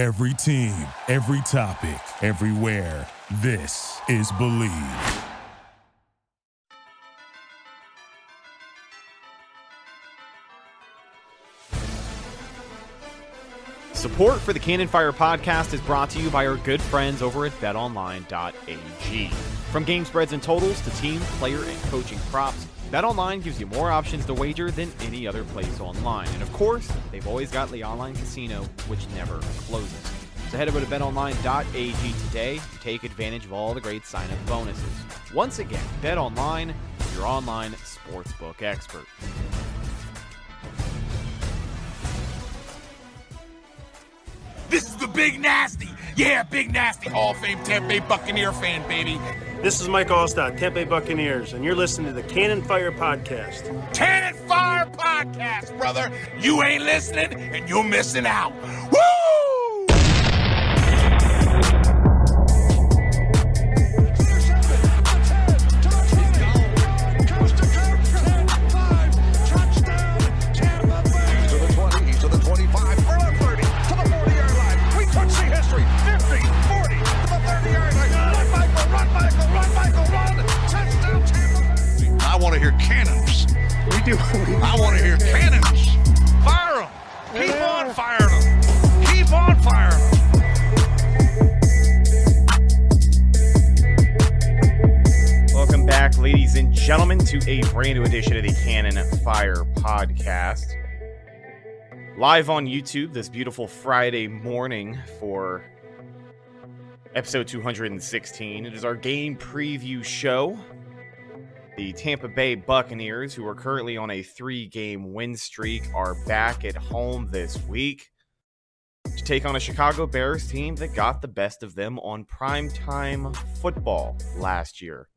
Every team, every topic, everywhere. This is Believe. Support for the Cannon Fire Podcast is brought to you by our good friends over at BetOnline.ag. From game spreads and totals to team, player, and coaching props, BetOnline gives you more options to wager than any other place online. And of course, they've always got the online casino, which never closes. So head over to BetOnline.ag today to take advantage of all the great sign-up bonuses. Once again, BetOnline, your online sportsbook expert. This is the Big Nasty. Yeah, Big Nasty. Hall of Fame Tampa Bay Buccaneer fan, baby. This is Mike Allstott, Tampa Bay Buccaneers, and you're listening to the Cannon Fire Podcast. Cannon Fire Podcast, brother. You ain't listening, and you're missing out. Woo! Cannons. We do. I want to hear cannons. Fire them. Keep on firing them. Keep on firing them. Welcome back, ladies and gentlemen, to a brand new edition of the Cannon Fire Podcast. Live on YouTube this beautiful Friday morning for episode 216. It is our game preview show. The Tampa Bay Buccaneers, who are currently on a 3-game win streak, are back at home this week to take on a Chicago Bears team that got the best of them on primetime football last year.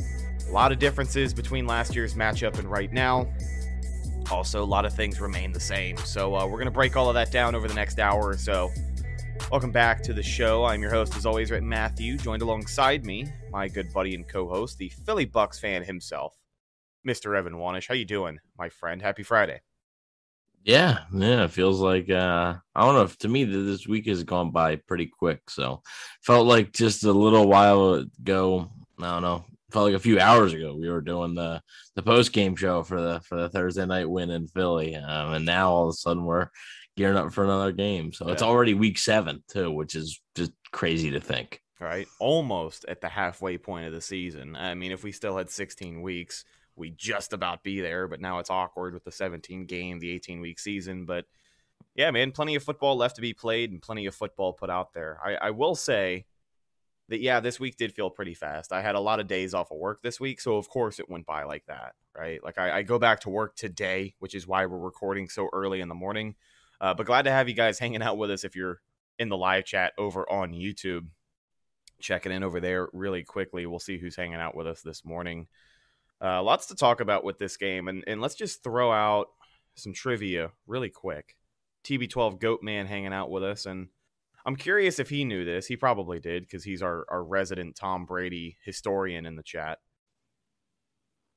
A lot of differences between last year's matchup and right now. Also, a lot of things remain the same. So we're going to break all of that down over the next hour or so. Welcome back to the show. I'm your host, as always, Rhett Matthew, joined alongside me, my good buddy and co-host, the Philly Bucks fan himself, Mr. Evan Wanish. How you doing, my friend? Happy Friday. Yeah, it feels like, I don't know, if to me, this week has gone by pretty quick, so felt like just a little while ago, I don't know, felt like a few hours ago, we were doing the post-game show for the Thursday night win in Philly, and now all of a sudden we're gearing up for another game. So yeah. It's already week 7 too, which is just crazy to think. All right. Almost at the halfway point of the season. I mean, if we still had 16 weeks, we'd just about be there, but now it's awkward with the 17 game, the 18-week season. But yeah, man, plenty of football left to be played and plenty of football put out there. I will say that, yeah, this week did feel pretty fast. I had a lot of days off of work this week, so of course it went by like that, right? Like I go back to work today, which is why we're recording so early in the morning. But glad to have you guys hanging out with us if you're in the live chat over on YouTube. Checking in over there really quickly. We'll see who's hanging out with us this morning. Lots to talk about with this game. And let's just throw out some trivia really quick. TB12 Goatman hanging out with us. And I'm curious if he knew this. He probably did because he's our resident Tom Brady historian in the chat.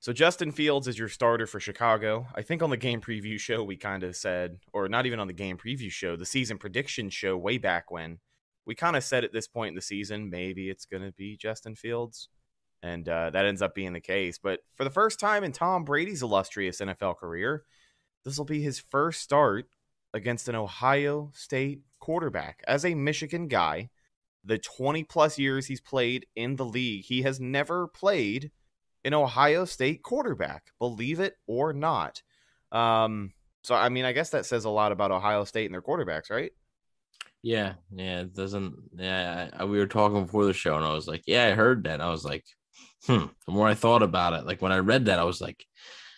So Justin Fields is your starter for Chicago. I think on the game preview show, we kind of said, or not even on the game preview show, the season prediction show way back when, we kind of said at this point in the season, maybe it's going to be Justin Fields. And that ends up being the case. But for the first time in Tom Brady's illustrious NFL career, this will be his first start against an Ohio State quarterback. As a Michigan guy, the 20-plus years he's played in the league, he has never played an Ohio State quarterback, believe it or not. So, I mean, I guess that says a lot about Ohio State and their quarterbacks, right? Yeah, it doesn't. Yeah, we were talking before the show, and I was like, yeah, I heard that. I was like, the more I thought about it, like when I read that, I was like,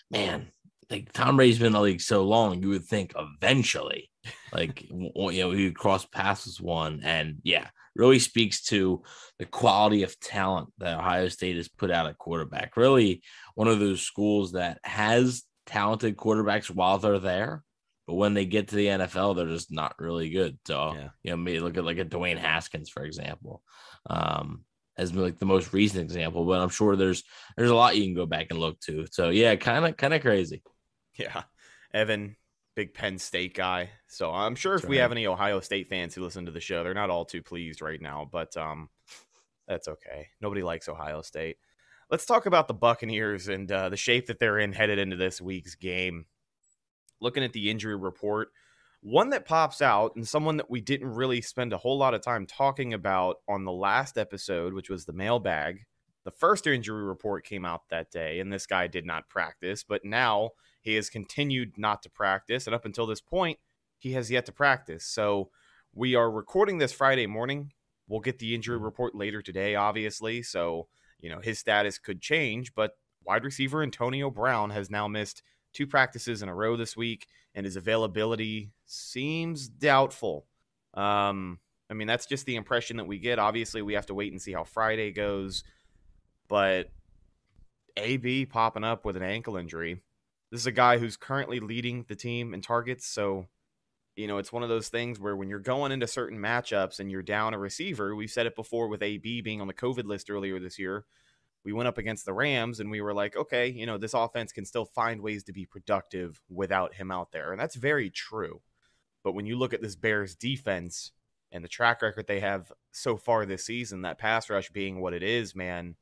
man, like Tom Brady's been in the league so long, you would think eventually, like, you know, he would cross paths with one. And yeah, really speaks to the quality of talent that Ohio State has put out at quarterback. Really one of those schools that has talented quarterbacks while they're there, but when they get to the NFL, they're just not really good. So, yeah. You know, maybe look at like a Dwayne Haskins, for example, as like the most recent example, but I'm sure there's a lot you can go back and look to. So yeah, kind of crazy. Yeah. Evan, big Penn State guy. So I'm sure that's if we have any Ohio State fans who listen to the show, they're not all too pleased right now, but that's okay. Nobody likes Ohio State. Let's talk about the Buccaneers and the shape that they're in headed into this week's game. Looking at the injury report, one that pops out and someone that we didn't really spend a whole lot of time talking about on the last episode, which was the mailbag. The first injury report came out that day, and this guy did not practice, but now he has continued not to practice, and up until this point, he has yet to practice. So we are recording this Friday morning. We'll get the injury report later today, obviously, so you know his status could change, but wide receiver Antonio Brown has now missed 2 practices in a row this week, and his availability seems doubtful. I mean, that's just the impression that we get. Obviously, we have to wait and see how Friday goes. But AB popping up with an ankle injury. This is a guy who's currently leading the team in targets. So, you know, it's one of those things where when you're going into certain matchups and you're down a receiver, we've said it before with AB being on the COVID list earlier this year. We went up against the Rams and we were like, okay, you know, this offense can still find ways to be productive without him out there. And that's very true. But when you look at this Bears defense and the track record they have so far this season, that pass rush being what it is, man,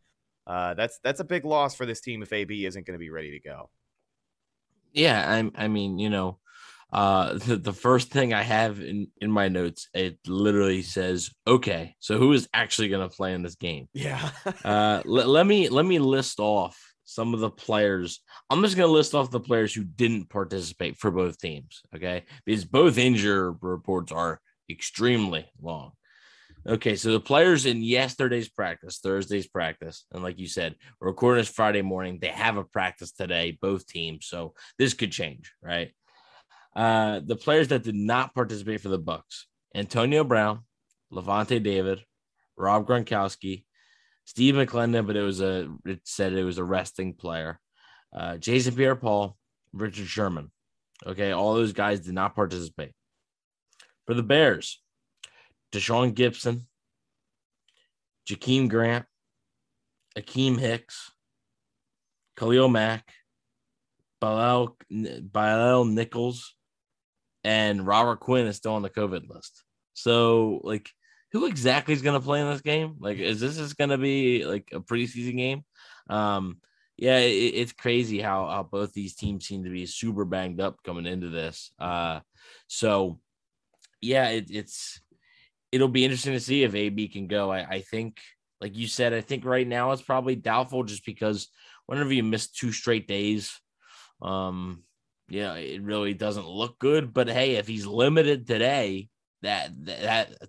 that's a big loss for this team if AB isn't going to be ready to go. Yeah, I mean, you know, the first thing I have in my notes, it literally says, okay, so who is actually going to play in this game? Yeah. let me list off some of the players. I'm just going to list off the players who didn't participate for both teams, okay? Because both injury reports are extremely long. Okay, so the players in yesterday's practice, Thursday's practice, and like you said, we're recording this Friday morning. They have a practice today, both teams, so this could change, right? The players that did not participate for the Bucs, Antonio Brown, Lavonte David, Rob Gronkowski, Steve McClendon, but it said it was a resting player, Jason Pierre-Paul, Richard Sherman. Okay, all those guys did not participate. For the Bears, Deshaun Gibson, Jakeem Grant, Akeem Hicks, Khalil Mack, Bilal Nichols, and Robert Quinn is still on the COVID list. So, like, who exactly is going to play in this game? Like, is this just going to be, like, a preseason game? Yeah, it's crazy how both these teams seem to be super banged up coming into this. So, yeah, it's – it'll be interesting to see if AB can go. I think, like you said, I think right now it's probably doubtful just because whenever you miss 2 straight days, yeah, it really doesn't look good. But, hey, if he's limited today, that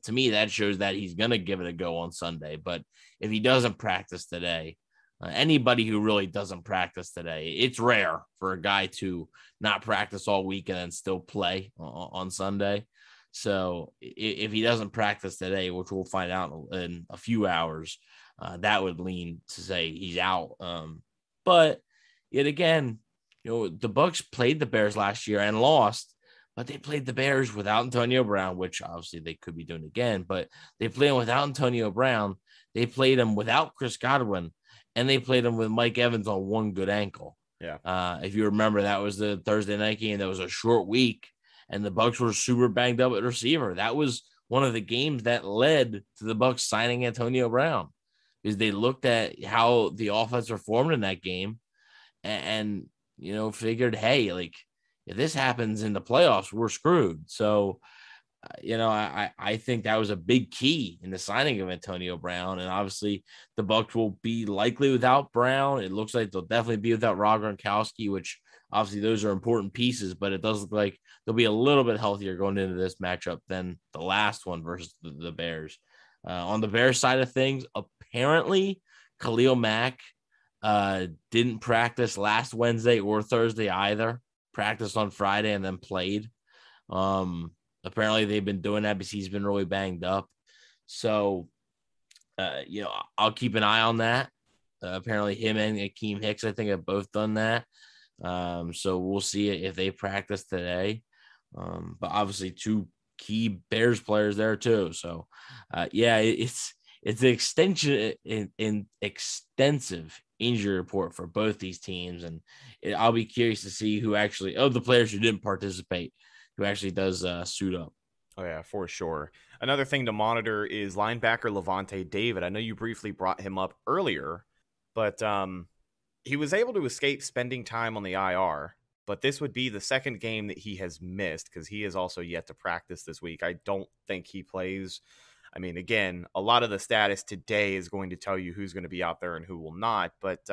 to me, that shows that he's going to give it a go on Sunday. But if he doesn't practice today, anybody who really doesn't practice today, it's rare for a guy to not practice all week and then still play on Sunday. So if he doesn't practice today, which we'll find out in a few hours, that would lean to say he's out. But yet again, you know, the Bucs played the Bears last year and lost, but they played the Bears without Antonio Brown, which obviously they could be doing again, but they played him without Antonio Brown. They played him without Chris Godwin, and they played him with Mike Evans on one good ankle. Yeah. If you remember, that was the Thursday night game. That was a short week. And the Bucs were super banged up at receiver. That was one of the games that led to the Bucs signing Antonio Brown, because they looked at how the offense performed in that game and you know, figured, hey, like if this happens in the playoffs, we're screwed. So, you know, I think that was a big key in the signing of Antonio Brown. And obviously the Bucs will be likely without Brown. It looks like they'll definitely be without Rob Gronkowski, which obviously those are important pieces, but it does look like they'll be a little bit healthier going into this matchup than the last one versus the Bears. On the Bears side of things, apparently Khalil Mack didn't practice last Wednesday or Thursday either, practiced on Friday and then played. Apparently they've been doing that because he's been really banged up. So, you know, I'll keep an eye on that. Apparently him and Akeem Hicks, I think, have both done that. So we'll see if they practice today. But obviously 2 key Bears players there too. So, yeah, it's an extensive injury report for both these teams. And I'll be curious to see who actually, of the players who didn't participate, who actually does suit up. Oh, yeah, for sure. Another thing to monitor is linebacker Lavonte David. I know you briefly brought him up earlier, but he was able to escape spending time on the IR. But this would be the second game that he has missed because he is also yet to practice this week. I don't think he plays. I mean, again, a lot of the status today is going to tell you who's going to be out there and who will not. But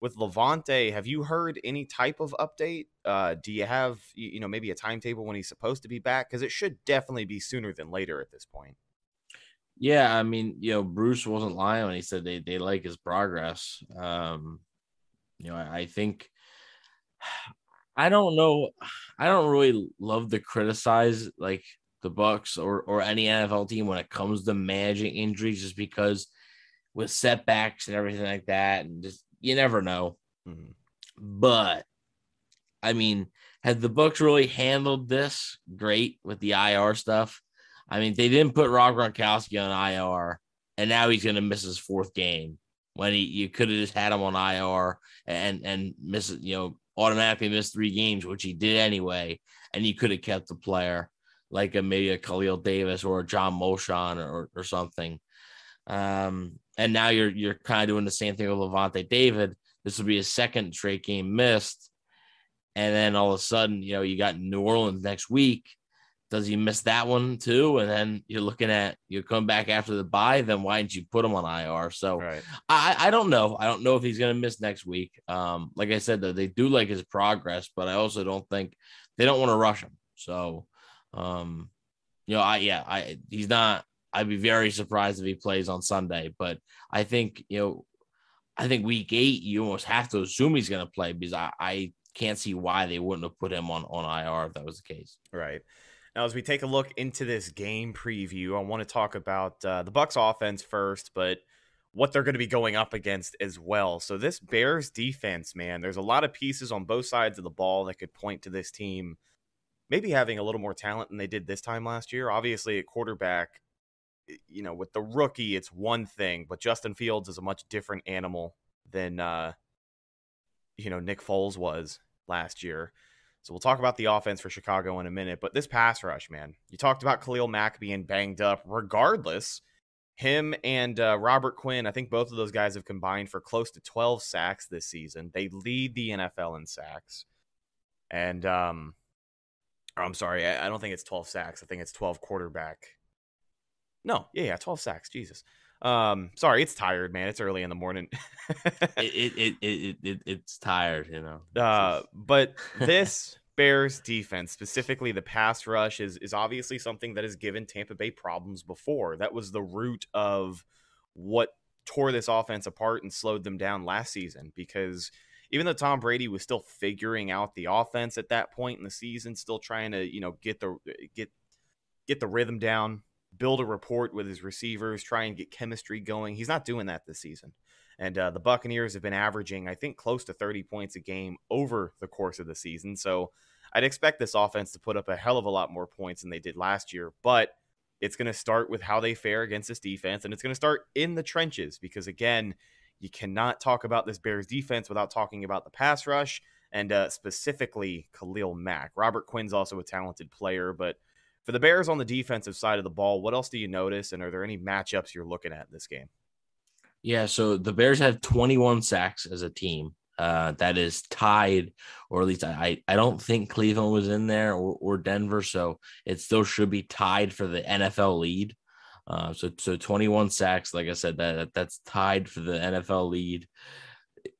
with Lavonte, have you heard any type of update? Do you have, you know, maybe a timetable when he's supposed to be back? Because it should definitely be sooner than later at this point. Yeah, I mean, you know, Bruce wasn't lying when he said they like his progress. You know, I think I don't know. I don't really love to criticize like the Bucs or any NFL team when it comes to managing injuries, just because with setbacks and everything like that, and just you never know. Mm-hmm. But I mean, had the Bucs really handled this great with the IR stuff? I mean, they didn't put Rob Gronkowski on IR, and now he's going to miss his fourth game when you could have just had him on IR and miss, you know, automatically missed three games, which he did anyway, and you could have kept the player like maybe a Khalil Davis or a John Moshan or something. And now you're kind of doing the same thing with Lavonte David. This will be his second straight game missed, and then all of a sudden, you know, you got New Orleans next week. Does he miss that one too? And then you're looking at, you come back after the bye, then why didn't you put him on IR? So right. I don't know. I don't know if he's going to miss next week. Like I said, though, they do like his progress, but I also don't think they don't want to rush him. So, you know, he's not, I'd be very surprised if he plays on Sunday, but I think, you know, I think week 8, you almost have to assume he's going to play because I can't see why they wouldn't have put him on IR if that was the case. Right. Now, as we take a look into this game preview, I want to talk about the Bucs offense first, but what they're going to be going up against as well. So this Bears defense, man, there's a lot of pieces on both sides of the ball that could point to this team maybe having a little more talent than they did this time last year. Obviously, at quarterback, you know, with the rookie, it's one thing, but Justin Fields is a much different animal than, you know, Nick Foles was last year. So we'll talk about the offense for Chicago in a minute, but this pass rush, man, you talked about Khalil Mack being banged up. Regardless, him and Robert Quinn, I think both of those guys have combined for close to 12 sacks this season. They lead the NFL in sacks. And I'm sorry, I don't think it's 12 sacks. I think it's 12 quarterback. No, yeah, 12 sacks. Jesus. Sorry, it's tired, man. It's early in the morning. It's tired, you know. But this Bears defense, specifically the pass rush, is obviously something that has given Tampa Bay problems before. That was the root of what tore this offense apart and slowed them down last season, because even though Tom Brady was still figuring out the offense at that point in the season, still trying to, you know, get the rhythm down, build a rapport with his receivers, try and get chemistry going. He's not doing that this season. And the Buccaneers have been averaging, I think, close to 30 points a game over the course of the season. So I'd expect this offense to put up a hell of a lot more points than they did last year. But it's going to start with how they fare against this defense. And it's going to start in the trenches because, again, you cannot talk about this Bears defense without talking about the pass rush and specifically Khalil Mack. Robert Quinn's also a talented player, but for the Bears on the defensive side of the ball, what else do you notice? And are there any matchups you're looking at in this game? Yeah, so the Bears have 21 sacks as a team. That is tied, or at least I don't think Cleveland was in there or Denver, so it still should be tied for the NFL lead. So 21 sacks, like I said, that's tied for the NFL lead.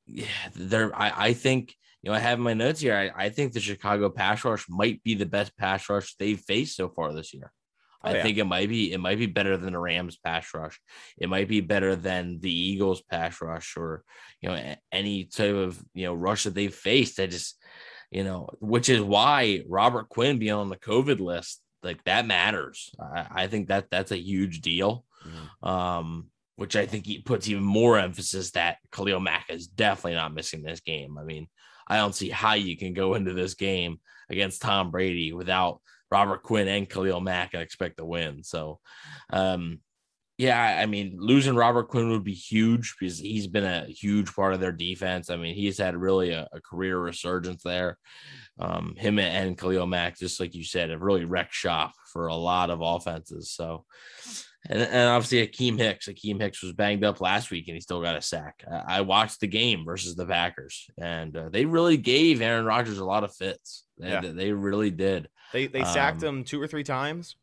Yeah, I think, you know, I have my notes here. I think the Chicago pass rush might be the best pass rush they've faced so far this year. I think it might be better than the Rams pass rush. It might be better than the Eagles pass rush, or, you know, any type of, you know, rush that they've faced. I just, you know, which is why Robert Quinn being on the COVID list, like, that matters. I think that's a huge deal. Mm-hmm. Which I think he puts even more emphasis that Khalil Mack is definitely not missing this game. I mean, I don't see how you can go into this game against Tom Brady without Robert Quinn and Khalil Mack and expect to win. So Yeah, I mean, losing Robert Quinn would be huge because he's been a huge part of their defense. I mean, he's had really a career resurgence there. Him and Khalil Mack, just like you said, have really wrecked shop for a lot of offenses. So, and obviously Akeem Hicks was banged up last week and he still got a sack. I watched the game versus the Packers, and they really gave Aaron Rodgers a lot of fits. They really did. They sacked him two or three times.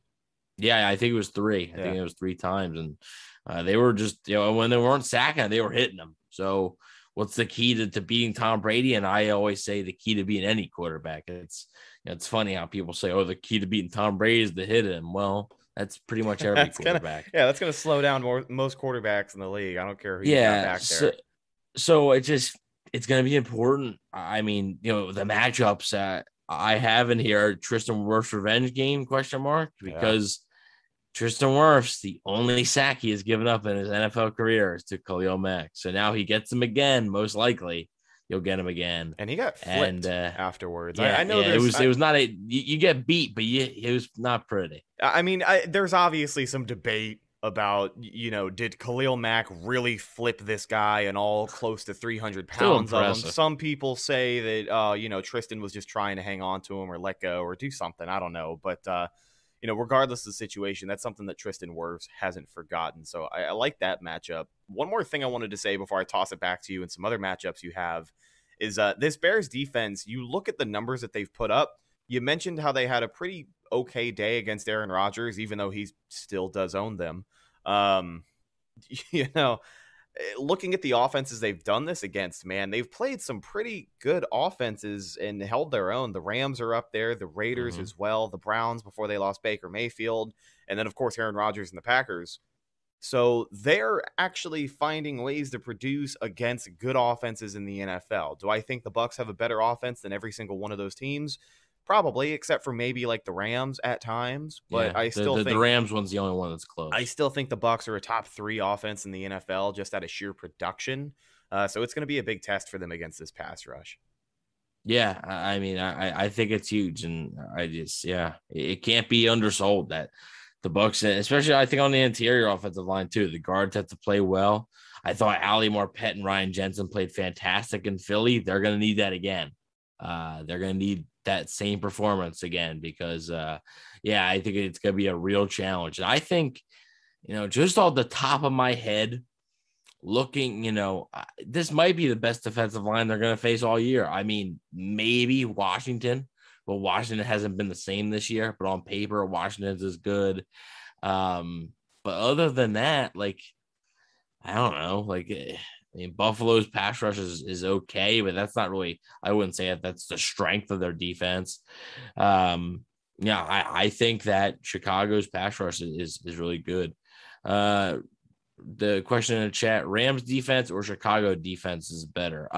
Yeah, I think it was three. I think it was three times. And they were just, you know, when they weren't sacking, they were hitting them. So what's the key to beating Tom Brady? And I always say the key to beating any quarterback. It's, you know, it's funny how people say, oh, the key to beating Tom Brady is to hit him. Well, that's pretty much every quarterback. That's going to slow down most quarterbacks in the league. I don't care who you got back there. So it's going to be important. I mean, you know, the matchups I have in here, Tristan Wirfs revenge game, ? Because Tristan Wirfs, the only sack he has given up in his NFL career is to Khalil Mack. So now he gets him again. Most likely, you'll get him again. And he got flipped afterwards. Yeah, I know it was not a you get beat, but it was not pretty. I mean, there's obviously some debate about, you know, did Khalil Mack really flip this guy and all close to 300 pounds of him? Some people say that, you know, Tristan was just trying to hang on to him or let go or do something. I don't know. But, you know, regardless of the situation, that's something that Tristan Wirfs hasn't forgotten. So I like that matchup. One more thing I wanted to say before I toss it back to you and some other matchups you have is this Bears defense, you look at the numbers that they've put up. You mentioned how they had a pretty okay day against Aaron Rodgers, even though he still does own them. You know, looking at the offenses they've done this against, man, they've played some pretty good offenses and held their own. The Rams are up there, the Raiders as well, the Browns before they lost Baker Mayfield, and then, of course, Aaron Rodgers and the Packers. So they're actually finding ways to produce against good offenses in the NFL. Do I think the Bucs have a better offense than every single one of those teams? Probably, except for maybe like the Rams at times, but I still think the Rams one's the only one that's close. I still think the Bucs are a top three offense in the NFL just out of sheer production. So it's going to be a big test for them against this pass rush. Yeah, I mean, I think it's huge, and I just it can't be undersold that the Bucs, especially I think on the interior offensive line too, the guards have to play well. I thought Ali Marpet and Ryan Jensen played fantastic in Philly. They're going to need that again. They're going to need that same performance again because, I think it's going to be a real challenge. And I think, you know, just off the top of my head, looking, you know, this might be the best defensive line they're going to face all year. I mean, maybe Washington, but Washington hasn't been the same this year. But on paper, Washington's is good. But other than that, like, I don't know, like I mean, Buffalo's pass rush is okay, but that's not really, I wouldn't say that's the strength of their defense. I think that Chicago's pass rush is really good. The question in the chat, Rams defense or Chicago defense is better?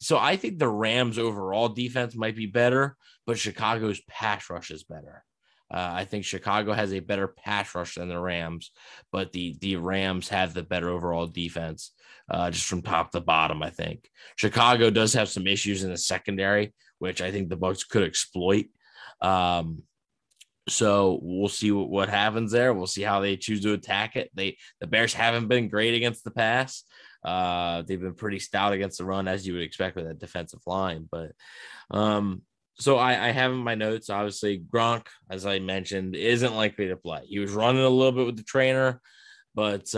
So I think the Rams overall defense might be better, but Chicago's pass rush is better. I think Chicago has a better pass rush than the Rams, but the Rams have the better overall defense just from top to bottom, I think. Chicago does have some issues in the secondary, which I think the Bucs could exploit. So we'll see what happens there. We'll see how they choose to attack it. The Bears haven't been great against the pass. They've been pretty stout against the run, as you would expect with that defensive line. But so I have in my notes, obviously, Gronk, as I mentioned, isn't likely to play. He was running a little bit with the trainer, but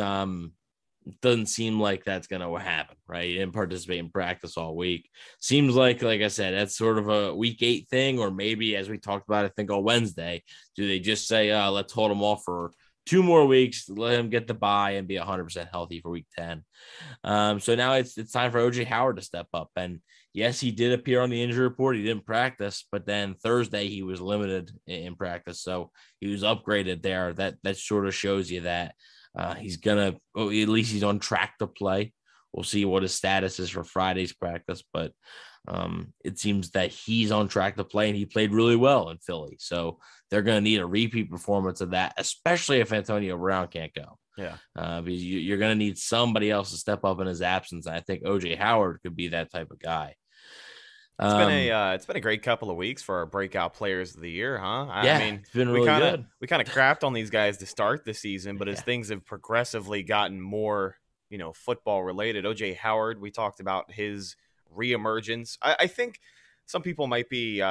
it doesn't seem like that's going to happen, right? He didn't participate in practice all week. Seems like I said, that's sort of a week 8 thing, or maybe, as we talked about, I think on Wednesday, do they just say, let's hold him off for 2 more weeks, let him get the bye and be 100% healthy for week 10. So now it's time for O.J. Howard to step up. And yes, he did appear on the injury report. He didn't practice, but then Thursday he was limited in practice. So he was upgraded there. That sort of shows you that he's going to, at least he's on track to play. We'll see what his status is for Friday's practice, but it seems that he's on track to play, and he played really well in Philly. So they're going to need a repeat performance of that, especially if Antonio Brown can't go. Yeah, because you're going to need somebody else to step up in his absence. I think O.J. Howard could be that type of guy. It's been a great couple of weeks for our breakout players of the year, huh? Yeah, I mean, it's been really good. We kind of crapped on these guys to start the season, but as things have progressively gotten more, you know, football related, O.J. Howard, we talked about his reemergence. I think some people might be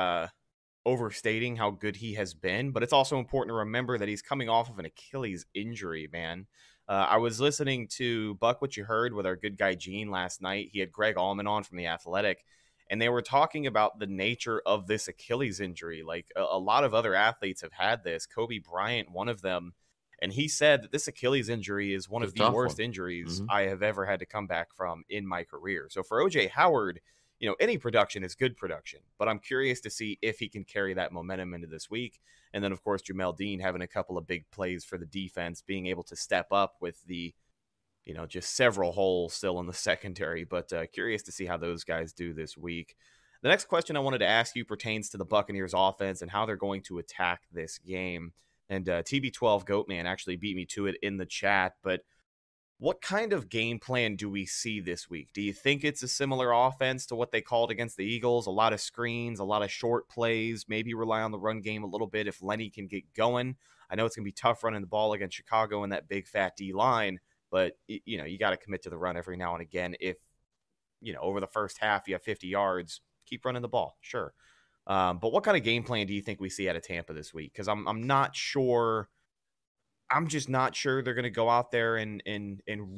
overstating how good he has been, but it's also important to remember that he's coming off of an Achilles injury, man. I was listening to Buck What You Heard with our good guy Gene last night. He had Greg Allman on from The Athletic, and they were talking about the nature of this Achilles injury. Like, a lot of other athletes have had this. Kobe Bryant, one of them. And he said that this Achilles injury is one of the worst injuries I have ever had to come back from in my career. So for O.J. Howard, you know, any production is good production. But I'm curious to see if he can carry that momentum into this week. And then, of course, Jamel Dean having a couple of big plays for the defense, being able to step up with the, you know, just several holes still in the secondary, but curious to see how those guys do this week. The next question I wanted to ask you pertains to the Buccaneers offense and how they're going to attack this game. And TB12 Goatman actually beat me to it in the chat, but what kind of game plan do we see this week? Do you think it's a similar offense to what they called against the Eagles? A lot of screens, a lot of short plays, maybe rely on the run game a little bit if Lenny can get going. I know it's going to be tough running the ball against Chicago and that big fat D line, but, you know, you got to commit to the run every now and again. If, you know, over the first half you have 50 yards, keep running the ball. Sure. But what kind of game plan do you think we see out of Tampa this week? Because I'm not sure. I'm just not sure they're going to go out there and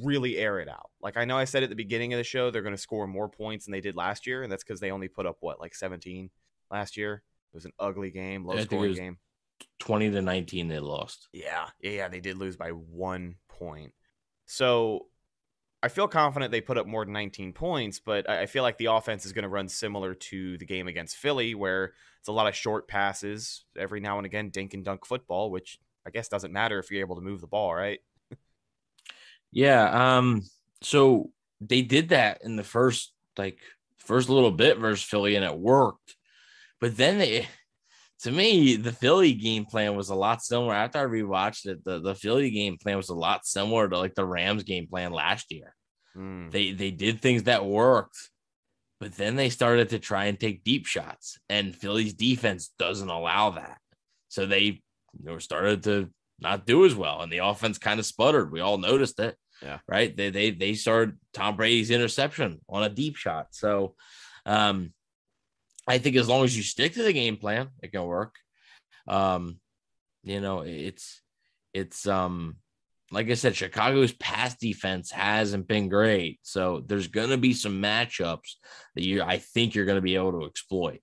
really air it out. Like, I know I said at the beginning of the show, they're going to score more points than they did last year, and that's because they only put up, what, like 17 last year? It was an ugly game, low-scoring game. 20-19 they lost. Yeah, they did lose by 1 point. So I feel confident they put up more than 19 points, but I feel like the offense is going to run similar to the game against Philly, where it's a lot of short passes every now and again, dink and dunk football, which I guess doesn't matter if you're able to move the ball, right? Yeah. So they did that in the first little bit versus Philly, and it worked. But then to me, the Philly game plan was a lot similar. After I rewatched it, the Philly game plan was a lot similar to like the Rams game plan last year. They did things that worked, but then they started to try and take deep shots, and Philly's defense doesn't allow that. So they, you know, started to not do as well, and the offense kind of sputtered. We all noticed it, yeah, right? They started Tom Brady's interception on a deep shot. So, I think as long as you stick to the game plan, it can work. You know, it's like I said, Chicago's pass defense hasn't been great. So there's going to be some matchups that I think you're going to be able to exploit.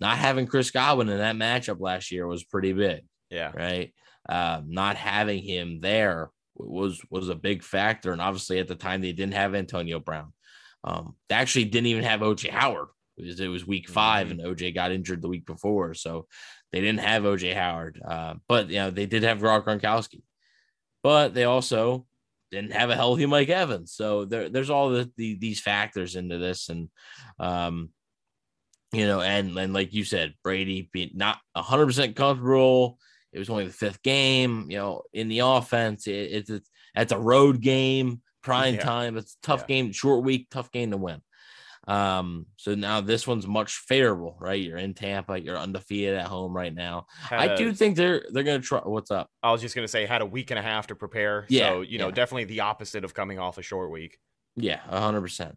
Not having Chris Godwin in that matchup last year was pretty big. Yeah. Right. Not having him there was a big factor. And obviously at the time they didn't have Antonio Brown. They actually didn't even have O.J. Howard. It was week 5 and OJ got injured the week before. So they didn't have OJ Howard, but you know, they did have Rob Gronkowski, but they also didn't have a healthy Mike Evans. So there's all these factors into this. And, you know, and like you said, Brady being not 100% comfortable. It was only the 5th game, you know, in the offense. It's a road game, prime time. It's a tough game, short week, tough game to win. So now this one's much favorable, right? You're in Tampa, you're undefeated at home right now. I do think they're going to try. What's up? I was just going to say, had a week and a half to prepare. Yeah, so, you know, definitely the opposite of coming off a short week. Yeah. 100%.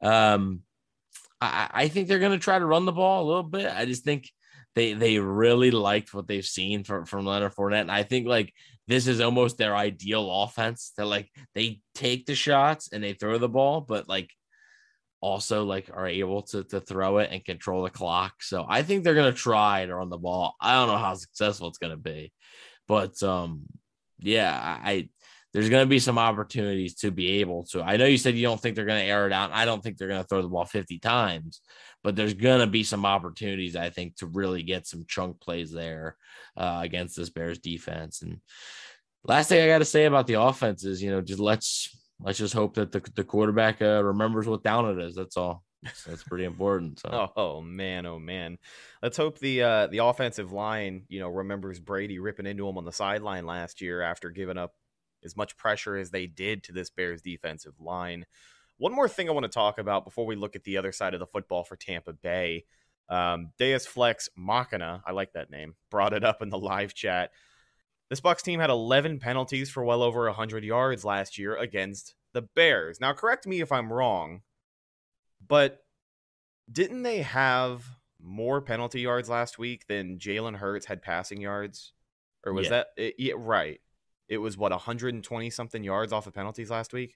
I think they're going to try to run the ball a little bit. I just think they really liked what they've seen from Leonard Fournette. And I think like, this is almost their ideal offense. They're like, they take the shots and they throw the ball, but like, also like are able to throw it and control the clock. So I think they're going to try to run the ball. I don't know how successful it's going to be, but there's going to be some opportunities to be able to, I know you said you don't think they're going to air it out. I don't think they're going to throw the ball 50 times, but there's going to be some opportunities, I think, to really get some chunk plays there against this Bears defense. And last thing I got to say about the offense is, you know, just let's just hope that the quarterback remembers what down it is. That's all. That's pretty important. So. Oh man. Let's hope the offensive line, you know, remembers Brady ripping into him on the sideline last year after giving up as much pressure as they did to this Bears defensive line. One more thing I want to talk about before we look at the other side of the football for Tampa Bay. Deus Flex Machina, I like that name, brought it up in the live chat. This Bucs team had 11 penalties for well over 100 yards last year against the Bears. Now, correct me if I'm wrong, but didn't they have more penalty yards last week than Jalen Hurts had passing yards? Or was right. It was, what, 120-something yards off of penalties last week?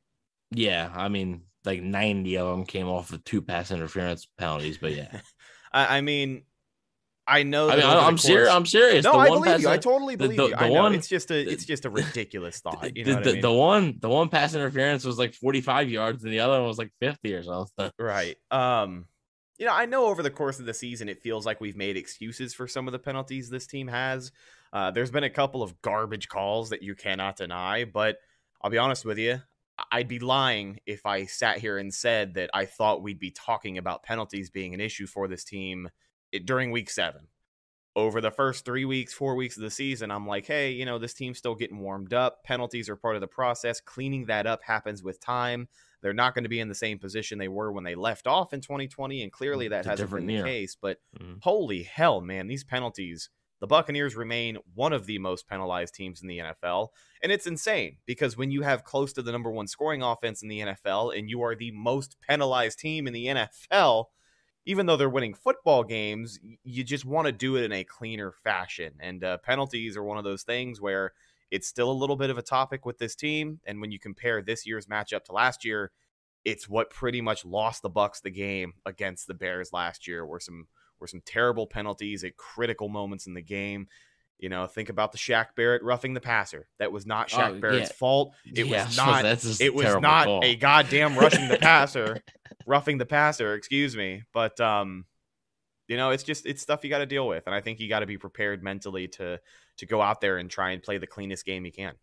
Yeah, I mean, like 90 of them came off of two pass interference penalties, but yeah. I mean, I know. I mean, I'm serious. No, I believe you. I totally believe you. I know. It's just a ridiculous thought. You know what I mean? The one pass interference was like 45 yards, and the other one was like 50 or something. Right. You know, I know over the course of the season, it feels like we've made excuses for some of the penalties this team has. There's been a couple of garbage calls that you cannot deny, but I'll be honest with you. I'd be lying if I sat here and said that I thought we'd be talking about penalties being an issue for this team during week 7. Over the first 3 weeks, 4 weeks of the season, I'm like, hey, you know, this team's still getting warmed up. Penalties are part of the process. Cleaning that up happens with time. They're not going to be in the same position they were when they left off in 2020, and clearly that hasn't been the case. But holy hell, man, these penalties. The Buccaneers remain one of the most penalized teams in the NFL, and it's insane because when you have close to the number one scoring offense in the NFL and you are the most penalized team in the NFL, even though they're winning football games, you just want to do it in a cleaner fashion. And penalties are one of those things where it's still a little bit of a topic with this team, and when you compare this year's matchup to last year, it's what pretty much lost the Bucs the game against the Bears last year were some terrible penalties at critical moments in the game. You know, think about the Shaq Barrett roughing the passer. That was not Shaq Barrett's fault. It was not a goddamn roughing the passer, excuse me. But, you know, it's stuff you got to deal with. And I think you got to be prepared mentally to go out there and try and play the cleanest game you can.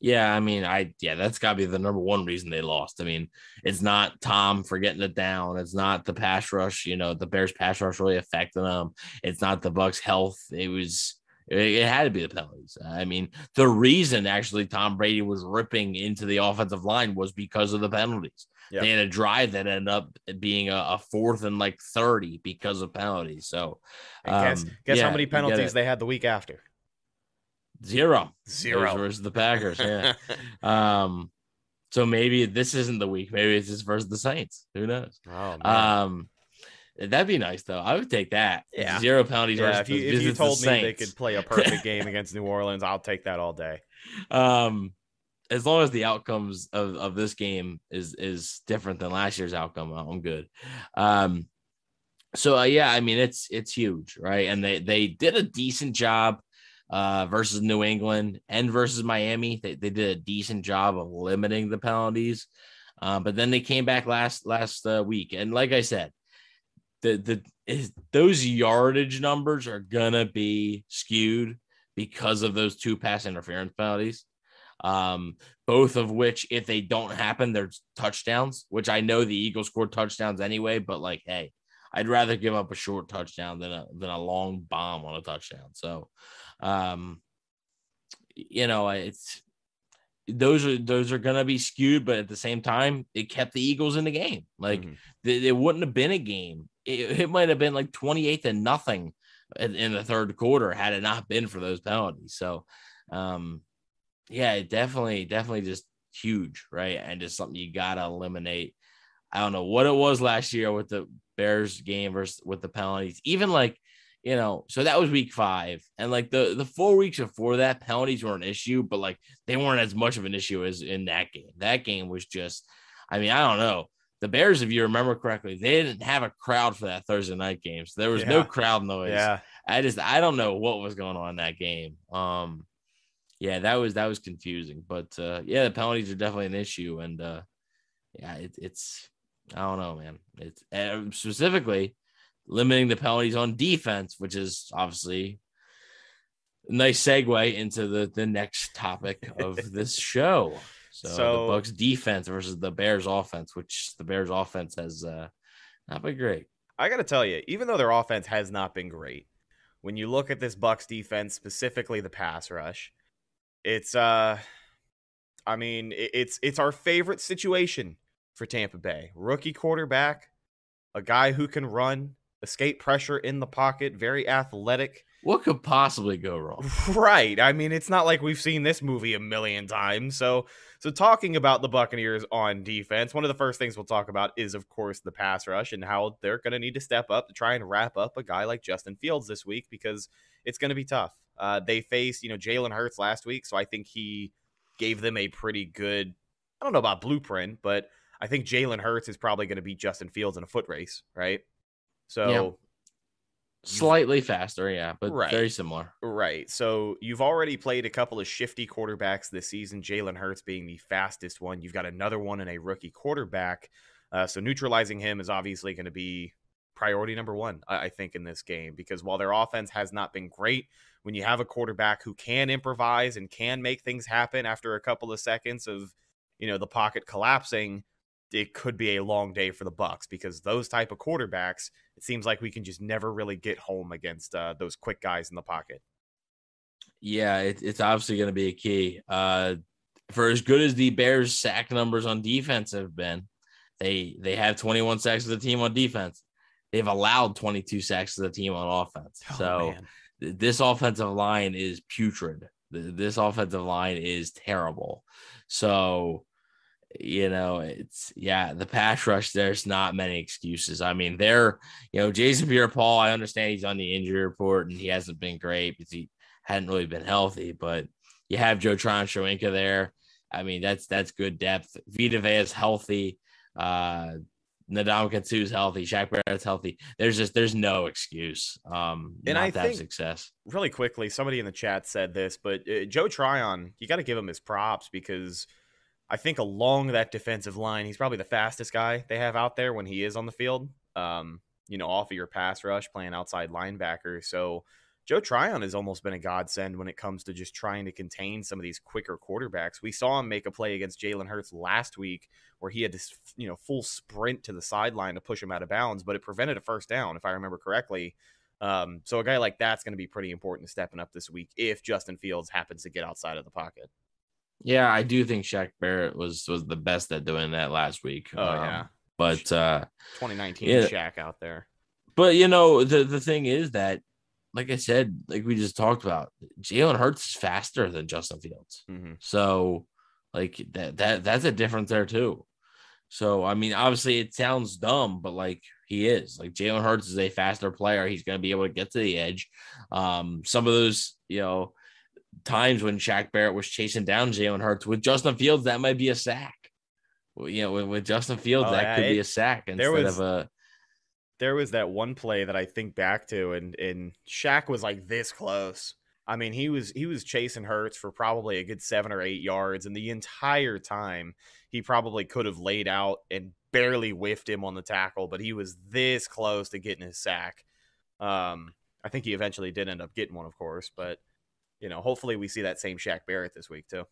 Yeah, I mean, that's got to be the number one reason they lost. I mean, it's not Tom for getting it down. It's not the pass rush. You know, the Bears' pass rush really affecting them. It's not the Bucs' health. It had to be the penalties. I mean, the reason actually Tom Brady was ripping into the offensive line was because of the penalties. Yep. They had a drive that ended up being a fourth and like 30 because of penalties. So, guess how many penalties they had the week after. Zero versus the Packers. Yeah. So maybe this isn't the week. Maybe it's just versus the Saints. Who knows? Oh, man. That'd be nice though. I would take that. Yeah. Zero penalties. Yeah, if you told me they could play a perfect game against New Orleans, I'll take that all day. As long as the outcomes of this game is different than last year's outcome, I'm good. I mean, it's huge, right? And they did a decent job. Versus New England and versus Miami, they did a decent job of limiting the penalties, but then they came back last week, and like I said, those yardage numbers are gonna be skewed because of those two pass interference penalties, both of which, if they don't happen, they're touchdowns. Which I know the Eagles scored touchdowns anyway, but like, hey, I'd rather give up a short touchdown than a long bomb on a touchdown. So. You know, it's those are gonna be skewed, but at the same time, it kept the Eagles in the game. Like it wouldn't have been a game. It might have been like 28-0 in the third quarter had it not been for those penalties. So, definitely just huge, right? And just something you gotta eliminate. I don't know what it was last year with the Bears game versus with the penalties, even like. You know, so that was week 5, and like the 4 weeks before that, penalties were an issue, but like they weren't as much of an issue as in that game. That game was just, I mean, I don't know. The Bears, if you remember correctly, they didn't have a crowd for that Thursday night game, so there was no crowd noise. Yeah, I don't know what was going on in that game. That was confusing, but the penalties are definitely an issue, and it's I don't know, man. It's specifically. Limiting the penalties on defense, which is obviously a nice segue into the next topic of this show. So the Bucs defense versus the Bears offense, which the Bears offense has not been great. I got to tell you, even though their offense has not been great, when you look at this Bucs defense, specifically the pass rush, it's our favorite situation for Tampa Bay. Rookie quarterback, a guy who can run, escape pressure in the pocket, very athletic. What could possibly go wrong? Right. I mean, it's not like we've seen this movie a million times. So talking about the Buccaneers on defense, one of the first things we'll talk about is, of course, the pass rush and how they're going to need to step up to try and wrap up a guy like Justin Fields this week, because it's going to be tough. They faced, Jalen Hurts last week, so I think he gave them a pretty good, I don't know about blueprint, but I think Jalen Hurts is probably going to beat Justin Fields in a foot race, right? So yeah. Slightly faster, yeah, but right. Very similar. Right. So you've already played a couple of shifty quarterbacks this season, Jalen Hurts being the fastest one. You've got another one in a rookie quarterback. So neutralizing him is obviously going to be priority number one, I think, in this game, because while their offense has not been great, when you have a quarterback who can improvise and can make things happen after a couple of seconds of, the pocket collapsing, it could be a long day for the Bucs, because those type of quarterbacks, it seems like we can just never really get home against those quick guys in the pocket. Yeah, it's obviously going to be a key. For as good as the Bears' sack numbers on defense have been, they have 21 sacks as a team on defense. They've allowed 22 sacks as a team on offense. This offensive line is putrid. This offensive line is terrible. So, the pass rush, there's not many excuses. I mean, Jason Pierre-Paul, I understand he's on the injury report and he hasn't been great because he hadn't really been healthy, but you have Joe Tryon-Shoyinka there. I mean, that's good depth. Vita Vea is healthy. Ndamukong is healthy. Shaq Barrett's healthy. There's no excuse have success. Really quickly, somebody in the chat said this, but Joe Tryon, you got to give him his props, because I think along that defensive line, he's probably the fastest guy they have out there when he is on the field, off of your pass rush, playing outside linebacker. So Joe Tryon has almost been a godsend when it comes to just trying to contain some of these quicker quarterbacks. We saw him make a play against Jalen Hurts last week where he had this, full sprint to the sideline to push him out of bounds, but it prevented a first down, if I remember correctly. So a guy like that's going to be pretty important to stepping up this week if Justin Fields happens to get outside of the pocket. Yeah, I do think Shaq Barrett was the best at doing that last week. Oh, yeah. But 2019 Shaq out there. But, the thing is that, like I said, like we just talked about, Jalen Hurts is faster than Justin Fields. Mm-hmm. So, like, that's a difference there, too. So, I mean, obviously it sounds dumb, but, like, he is. Like, Jalen Hurts is a faster player. He's going to be able to get to the edge. Some of those, times when Shaq Barrett was chasing down Jalen Hurts with Justin Fields, that might be a sack. With Justin Fields, could be a sack instead of a. There was that one play that I think back to, and Shaq was like this close. I mean, he was chasing Hurts for probably a good 7 or 8 yards, and the entire time he probably could have laid out and barely whiffed him on the tackle, but he was this close to getting his sack. I think he eventually did end up getting one, of course, but. Hopefully we see that same Shaq Barrett this week, too.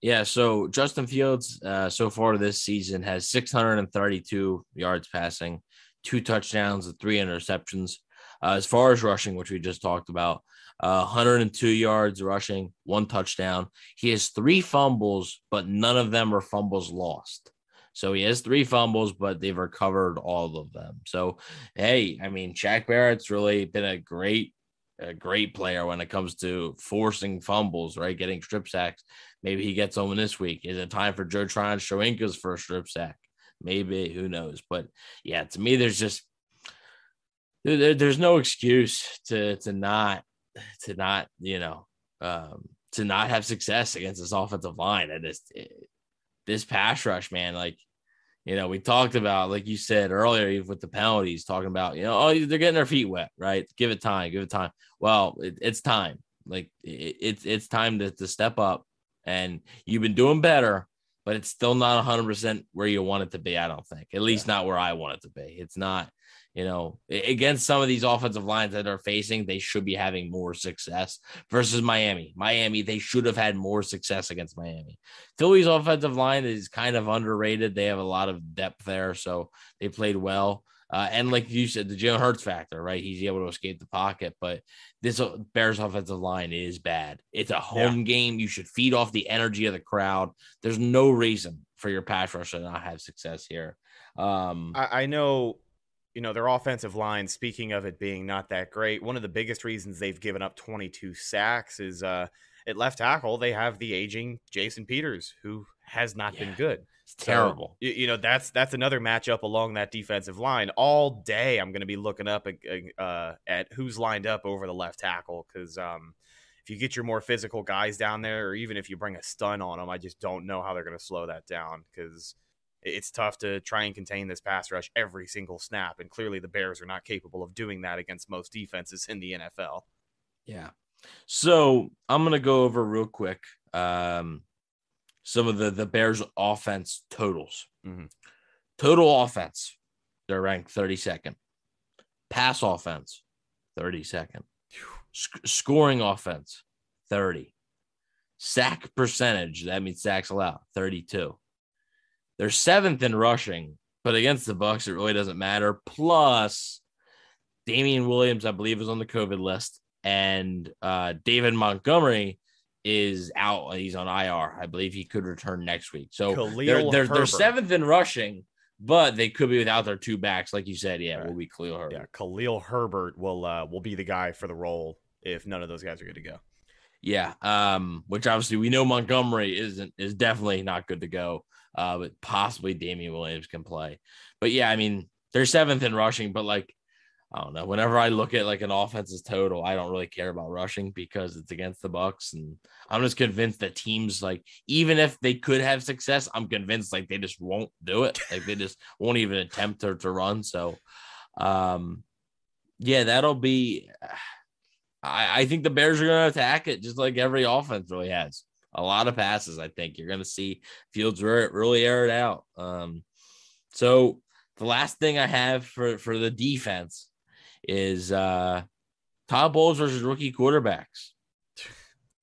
Yeah, so Justin Fields, so far this season, has 632 yards passing, 2 touchdowns, and 3 interceptions. As far as rushing, which we just talked about, 102 yards rushing, 1 touchdown. He has 3 fumbles, but none of them are fumbles lost. So he has 3 fumbles, but they've recovered all of them. So, hey, I mean, Shaq Barrett's really been a great player when it comes to forcing fumbles, right? Getting strip sacks. Maybe he gets on this week. Is it time for Joe Tryon-Shoyinka's first strip sack? Maybe, who knows? But yeah, to me, there's just there's no excuse to not have success against this offensive line. And this pass rush, man, like, we talked about, like you said earlier, with the penalties, talking about, they're getting their feet wet, right? Give it time. Well, it's time. Like, it's time to step up. And you've been doing better, but it's still not 100% where you want it to be, I don't think. At least not where I want it to be. It's not, against some of these offensive lines that they're facing, they should be having more success versus Miami. They should have had more success against Miami. Philly's offensive line is kind of underrated. They have a lot of depth there, so they played well. And like you said, the Jalen Hurts factor, right? He's able to escape the pocket, but this Bears offensive line is bad. It's a home game. You should feed off the energy of the crowd. There's no reason for your pass rush to not have success here. I know, you know, their offensive line, speaking of it being not that great, one of the biggest reasons they've given up 22 sacks is at left tackle, they have the aging Jason Peters, who has not been good. It's terrible. So, you know, that's another matchup along that defensive line. All day I'm going to be looking up at who's lined up over the left tackle, because if you get your more physical guys down there, or even if you bring a stun on them, I just don't know how they're going to slow that down, because it's tough to try and contain this pass rush every single snap, and clearly the Bears are not capable of doing that against most defenses in the NFL. Yeah. So I'm going to go over real quick some of the Bears offense totals. Mm-hmm. Total offense, they're ranked 32nd. Pass offense, 32nd. Scoring offense, 30. Sack percentage, that means sacks allowed, 32. They're 7th in rushing, but against the Bucs, it really doesn't matter. Plus, Damian Williams, I believe, is on the COVID list, and David Montgomery is out. He's on IR. I believe he could return next week. So they're 7th in rushing, but they could be without their two backs, like you said. Yeah, right. Will be Khalil Herbert. Yeah, Khalil Herbert will be the guy for the role if none of those guys are good to go. Yeah, which obviously we know Montgomery is definitely not good to go. But possibly Damian Williams can play. But yeah, I mean, they're 7th in rushing, but like, I don't know. Whenever I look at like an offense's total, I don't really care about rushing because it's against the Bucs, and I'm just convinced that teams, like, even if they could have success, I'm convinced like they just won't do it. Like they just won't even attempt to run. So, yeah, that'll be. I think the Bears are going to attack it just like every offense really has. A lot of passes, I think. You're going to see Fields really air it out. So the last thing I have for the defense is Todd Bowles versus rookie quarterbacks.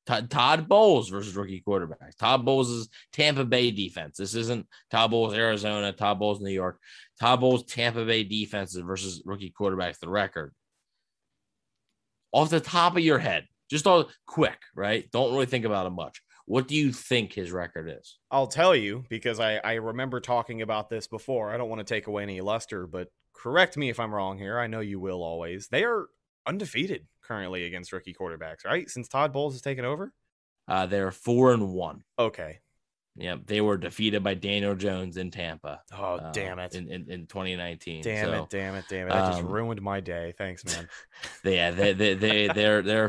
Todd Bowles versus rookie quarterbacks. Todd Bowles is Tampa Bay defense. This isn't Todd Bowles, Arizona, Todd Bowles, New York. Todd Bowles, Tampa Bay defenses versus rookie quarterbacks, the record. Off the top of your head, just all quick, right? Don't really think about it much. What do you think his record is? I'll tell you, because I remember talking about this before. I don't want to take away any luster, but correct me if I'm wrong here. I know you will always. They are undefeated currently against rookie quarterbacks, right? Since Todd Bowles has taken over? They're 4-1. Okay. Yeah, they were defeated by Daniel Jones in Tampa. Oh, damn it. In 2019. Damn it. I just ruined my day. Thanks, man. Yeah, they're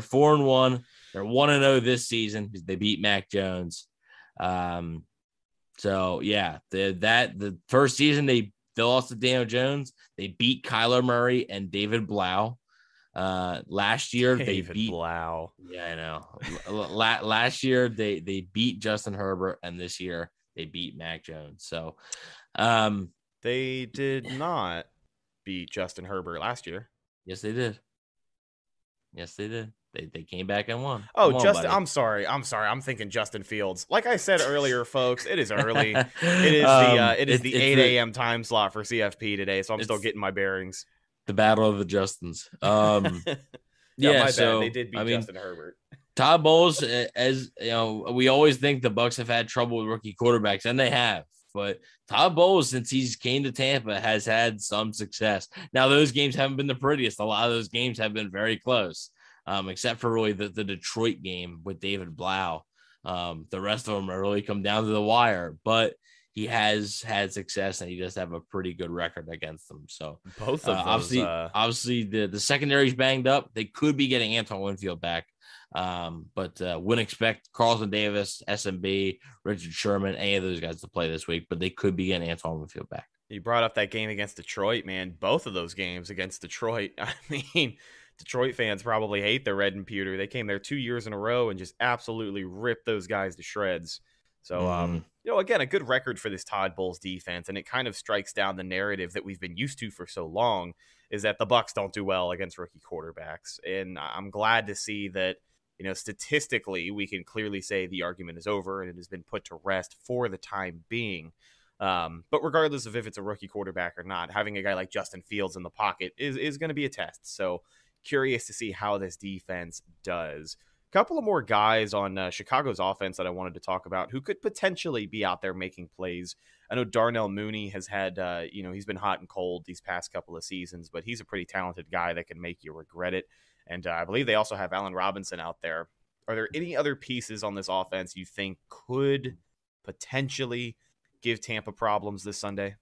4-1. They're 1-0 this season because they beat Mac Jones. So, yeah, the first season they lost to Daniel Jones. They beat Kyler Murray and David Blough. Last year they beat Blough. Yeah, I know. Last year they beat Justin Herbert, and this year they beat Mac Jones. So they did not beat Justin Herbert last year. Yes, they did. They came back and won. Oh, Justin! I'm sorry. I'm thinking Justin Fields. Like I said earlier, folks, it is early. It is the 8 a.m. time slot for CFP today, so I'm still getting my bearings. The battle of the Justins. My bad. So they did beat Justin Herbert. Todd Bowles, as you know, we always think the Bucs have had trouble with rookie quarterbacks, and they have. But Todd Bowles, since he's came to Tampa, has had some success. Now, those games haven't been the prettiest. A lot of those games have been very close, except for really the Detroit game with David Blough. The rest of them are really come down to the wire, but he has had success, and he does have a pretty good record against them. So both of those, obviously the secondary's banged up. They could be getting Anton Winfield back, but wouldn't expect Carlton Davis, SMB, Richard Sherman, any of those guys to play this week. But they could be getting Anton Winfield back. You brought up that game against Detroit, man. Both of those games against Detroit. I mean, Detroit fans probably hate the red and pewter. They came there 2 years in a row and just absolutely ripped those guys to shreds. So, you know, again, a good record for this Todd Bowles defense, and it kind of strikes down the narrative that we've been used to for so long, is that the Bucs don't do well against rookie quarterbacks. And I'm glad to see that, you know, statistically, we can clearly say the argument is over and it has been put to rest for the time being. But regardless of if it's a rookie quarterback or not, having a guy like Justin Fields in the pocket is going to be a test. So curious to see how this defense does. Couple of more guys on Chicago's offense that I wanted to talk about who could potentially be out there making plays. I know Darnell Mooney has had, he's been hot and cold these past couple of seasons, but he's a pretty talented guy that can make you regret it. And I believe they also have Allen Robinson out there. Are there any other pieces on this offense you think could potentially give Tampa problems this Sunday?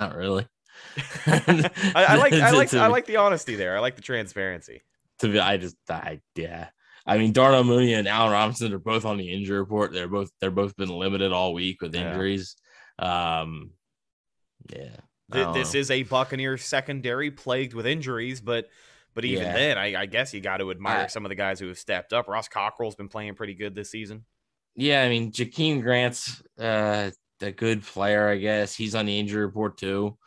Not really. I like the honesty there. I like the transparency. I mean, Darnell Mooney and Allen Robinson are both on the injury report. They're both been limited all week with injuries. This is a Buccaneers secondary plagued with injuries, but even then, I guess you got to admire some of the guys who have stepped up. Ross Cockrell's been playing pretty good this season. Yeah, I mean, Jakeem Grant's a good player, I guess. He's on the injury report too.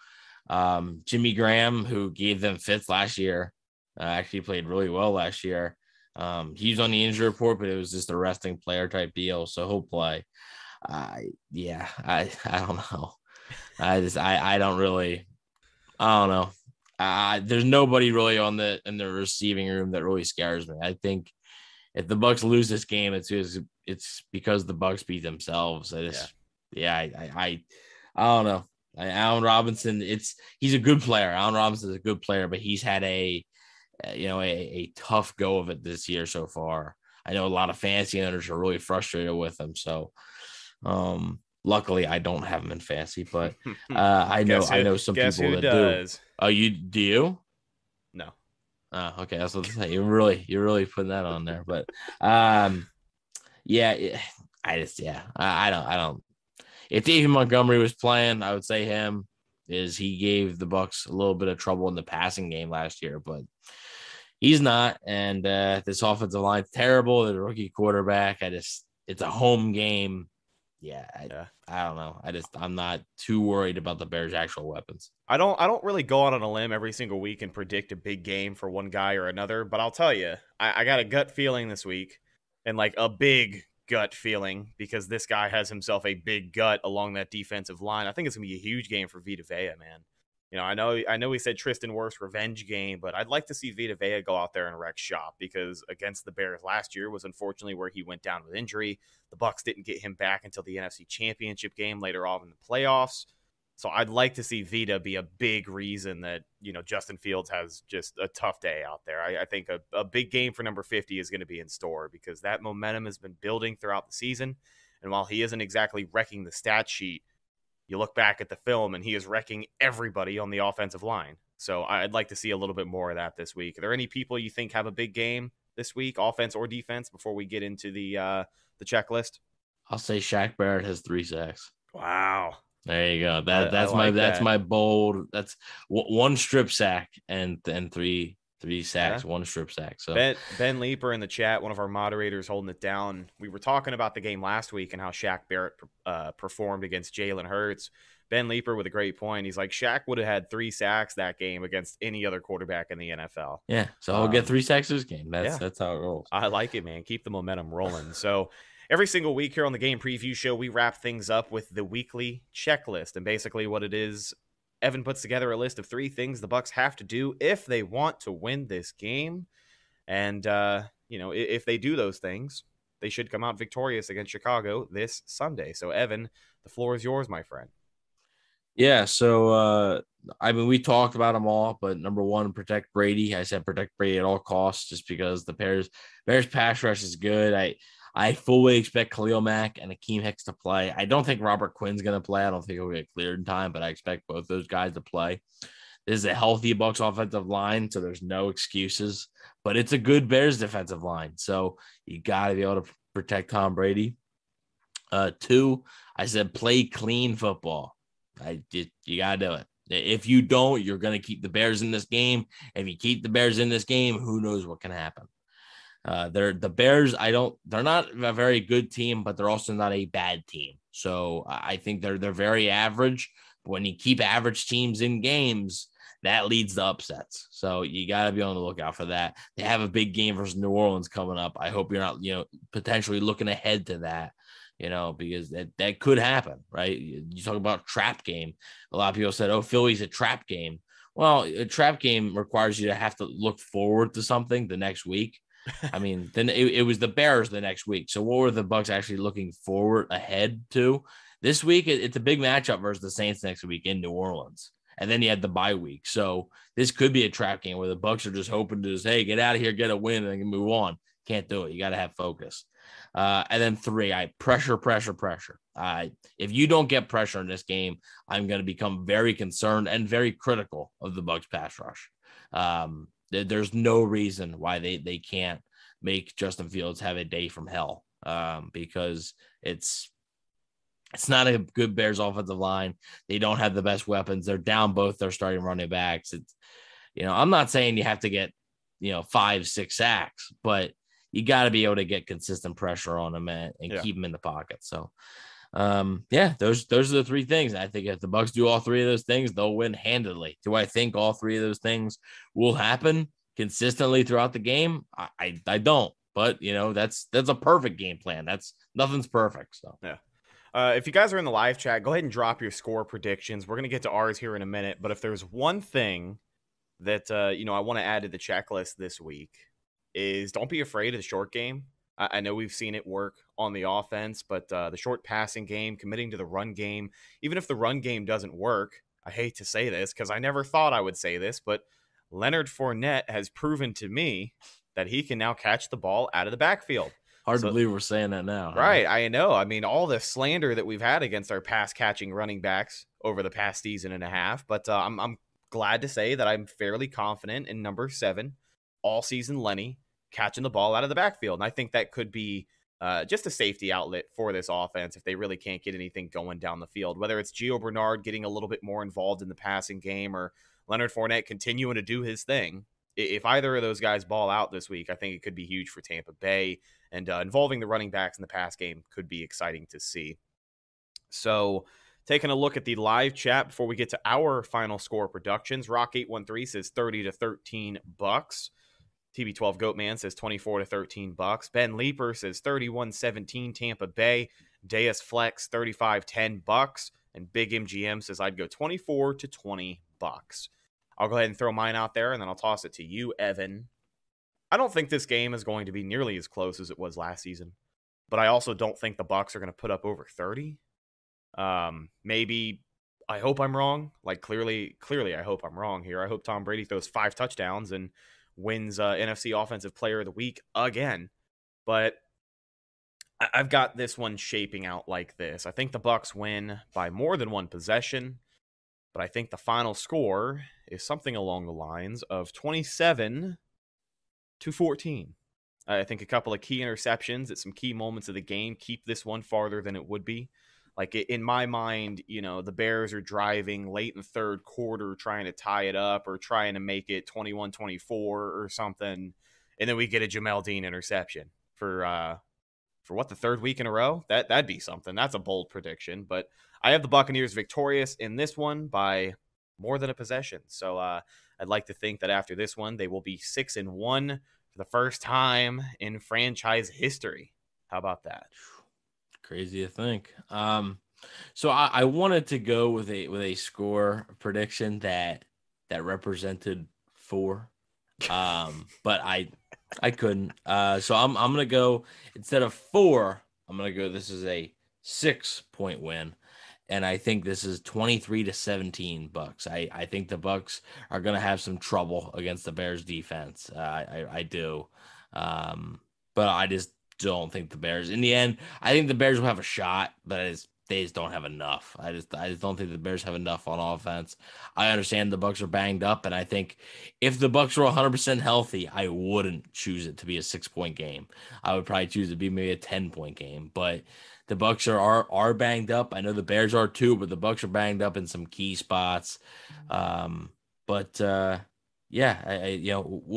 Jimmy Graham, who gave them fifth last year. Actually played really well last year. He's on the injury report, but it was just a resting player type deal, so he'll play. I don't know. I don't know. There's nobody really in the receiving room that really scares me. I think if the Bucs lose this game, it's because the Bucs beat themselves. I don't know. Allen Robinson, he's a good player. Allen Robinson is a good player, but he's had a tough go of it this year so far. I know a lot of fantasy owners are really frustrated with him. So luckily I don't have him in fantasy, but I know some people that does. Do. Oh, you do? No. Oh, okay. That's what I'm saying. You're really putting that on there, but I don't. If David Montgomery was playing, I would say him. He gave the Bucs a little bit of trouble in the passing game last year, but he's not. And this offensive line's terrible. The rookie quarterback. It's a home game. I don't know. I'm not too worried about the Bears' actual weapons. I don't really go out on a limb every single week and predict a big game for one guy or another. But I'll tell you, I got a gut feeling this week, and like a big gut feeling, because this guy has himself a big gut along that defensive line. I think it's gonna be a huge game for Vita Vea, man. I know we said Tristan Wirfs revenge game, but I'd like to see Vita Vea go out there and wreck shop, because against the Bears last year was unfortunately where he went down with injury. The Bucs didn't get him back until the NFC Championship game later on in the playoffs. So I'd like to see Vita be a big reason that Justin Fields has just a tough day out there. I think a big game for number 50 is going to be in store, because that momentum has been building throughout the season. And while he isn't exactly wrecking the stat sheet, you look back at the film and he is wrecking everybody on the offensive line. So I'd like to see a little bit more of that this week. Are there any people you think have a big game this week, offense or defense, before we get into the checklist? I'll say Shaq Barrett has 3 sacks. Wow. There you go. That's one strip sack and three sacks, one strip sack. So Ben Leeper in the chat, one of our moderators holding it down. We were talking about the game last week and how Shaq Barrett performed against Jalen Hurts. Ben Leeper with a great point. He's like, Shaq would have had 3 sacks that game against any other quarterback in the NFL. Yeah. So I'll get 3 sacks this game. That's how it rolls. I like it, man. Keep the momentum rolling. So every single week here on the Game Preview Show, we wrap things up with the weekly checklist. And basically what it is, Evan puts together a list of 3 things the Bucs have to do if they want to win this game. And, if they do those things, they should come out victorious against Chicago this Sunday. So, Evan, the floor is yours, my friend. Yeah, so, we talked about them all, but number 1, protect Brady. I said protect Brady at all costs, just because the Bears pass rush is good. I fully expect Khalil Mack and Akeem Hicks to play. I don't think Robert Quinn's going to play. I don't think he'll get cleared in time, but I expect both those guys to play. This is a healthy Bucs offensive line, so there's no excuses. But it's a good Bears defensive line, so you got to be able to protect Tom Brady. 2, I said play clean football. You got to do it. If you don't, you're going to keep the Bears in this game. If you keep the Bears in this game, who knows what can happen. They're not a very good team, but they're also not a bad team. So I think they're very average. But when you keep average teams in games, that leads to upsets. So you got to be on the lookout for that. They have a big game versus New Orleans coming up. I hope you're not, potentially looking ahead to that. you know, because that could happen, right? You talk about trap game. A lot of people said, oh, Philly's a trap game. Well, a trap game requires you to have to look forward to something the next week. I mean, then it was the Bears the next week. So what were the Bucs actually looking forward ahead to? This week, it's a big matchup versus the Saints next week in New Orleans. And then you had the bye week. So this could be a trap game where the Bucs are just hoping to just, hey, get out of here, get a win, and then move on. Can't do it. You got to have focus. And then three, pressure. If you don't get pressure in this game, I'm going to become very concerned and very critical of the Bucs pass rush. There's no reason why they can't make Justin Fields have a day from hell, because it's not a good Bears offensive line. They don't have the best weapons. They're down both their starting running backs. It's, you know, I'm not saying you have to get, 5-6 sacks, but you got to be able to get consistent pressure on them and keep them in the pocket. So, those are the three things. I think if the Bucs do all three of those things, they'll win handedly. Do I think all three of those things will happen consistently throughout the game? I don't, but that's a perfect game plan. Nothing's perfect. So, yeah. If you guys are in the live chat, go ahead and drop your score predictions. We're going to get to ours here in a minute, but if there's one thing that, I want to add to the checklist this week is don't be afraid of the short game. I know we've seen it work on the offense, but the short passing game, committing to the run game, even if the run game doesn't work, I hate to say this because I never thought I would say this, but Leonard Fournette has proven to me that he can now catch the ball out of the backfield. Hard to believe we're saying that now. Right, huh? I know. I mean, all the slander that we've had against our pass-catching running backs over the past season and a half, but I'm glad to say that I'm fairly confident in number 7, all-season Lenny, catching the ball out of the backfield. And I think that could be just a safety outlet for this offense if they really can't get anything going down the field, whether it's Gio Bernard getting a little bit more involved in the passing game or Leonard Fournette continuing to do his thing. If either of those guys ball out this week, I think it could be huge for Tampa Bay, and involving the running backs in the pass game could be exciting to see. So taking a look at the live chat before we get to our final score productions, Rock 813 says 30-13 Bucks. TB12 Goatman says 24-13 Bucks. Ben Leaper says 31-17 Tampa Bay. Deus Flex 35-10 Bucks. And Big MGM says I'd go 24-20 Bucks. I'll go ahead and throw mine out there, and then I'll toss it to you, Evan. I don't think this game is going to be nearly as close as it was last season, but I also don't think the Bucs are going to put up over 30. Maybe I hope I'm wrong. Like clearly, I hope I'm wrong here. I hope Tom Brady throws 5 touchdowns and wins NFC Offensive Player of the Week again. But I've got this one shaping out like this. I think the Bucs win by more than one possession, but I think the final score is something along the lines of 27-14. I think a couple of key interceptions at some key moments of the game keep this one farther than it would be. Like in my mind, the Bears are driving late in the third quarter, trying to tie it up or trying to make it 21-24 or something. And then we get a Jamel Dean interception for the third week in a row? That'd be something. That's a bold prediction, but I have the Buccaneers victorious in this one by more than a possession. So I'd like to think that after this one, they will be 6-1 for the first time in franchise history. How about that? Crazy to think. So I wanted to go with a score prediction that represented 4, but I couldn't. So I'm gonna go instead of 4. I'm gonna go. This is a 6-point win, and I think this is 23-17 Bucks. I think the Bucks are gonna have some trouble against the Bears defense. I do, but I just don't think the Bears. In the end, I think the Bears will have a shot, but they just don't have enough. I just don't think the Bears have enough on offense. I understand the Bucs are banged up, and I think if the Bucs were 100% healthy, I wouldn't choose it to be a 6-point game. I would probably choose it to be maybe a 10-point game. But the Bucs are banged up. I know the Bears are too, but the Bucs are banged up in some key spots. We'll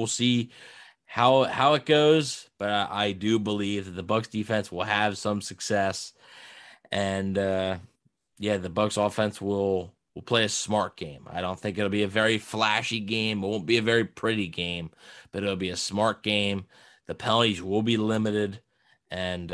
see how it goes. But I do believe that the Bucs defense will have some success. And, the Bucs offense will play a smart game. I don't think it'll be a very flashy game. It won't be a very pretty game, but it'll be a smart game. The penalties will be limited. And,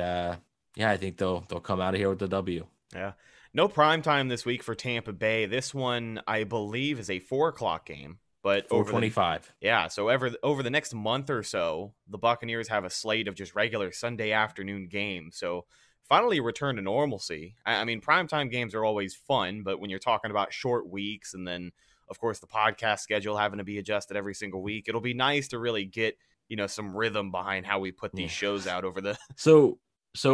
yeah, I think they'll come out of here with the W. Yeah. No prime time this week for Tampa Bay. This one, I believe, is a 4 o'clock game, but 4:25. Yeah. So over the next month or so, the Buccaneers have a slate of just regular Sunday afternoon games. So finally return to normalcy. I mean, primetime games are always fun, but when you're talking about short weeks and then, of course, the podcast schedule having to be adjusted every single week, it'll be nice to really get, you know, some rhythm behind how we put these shows out over the... So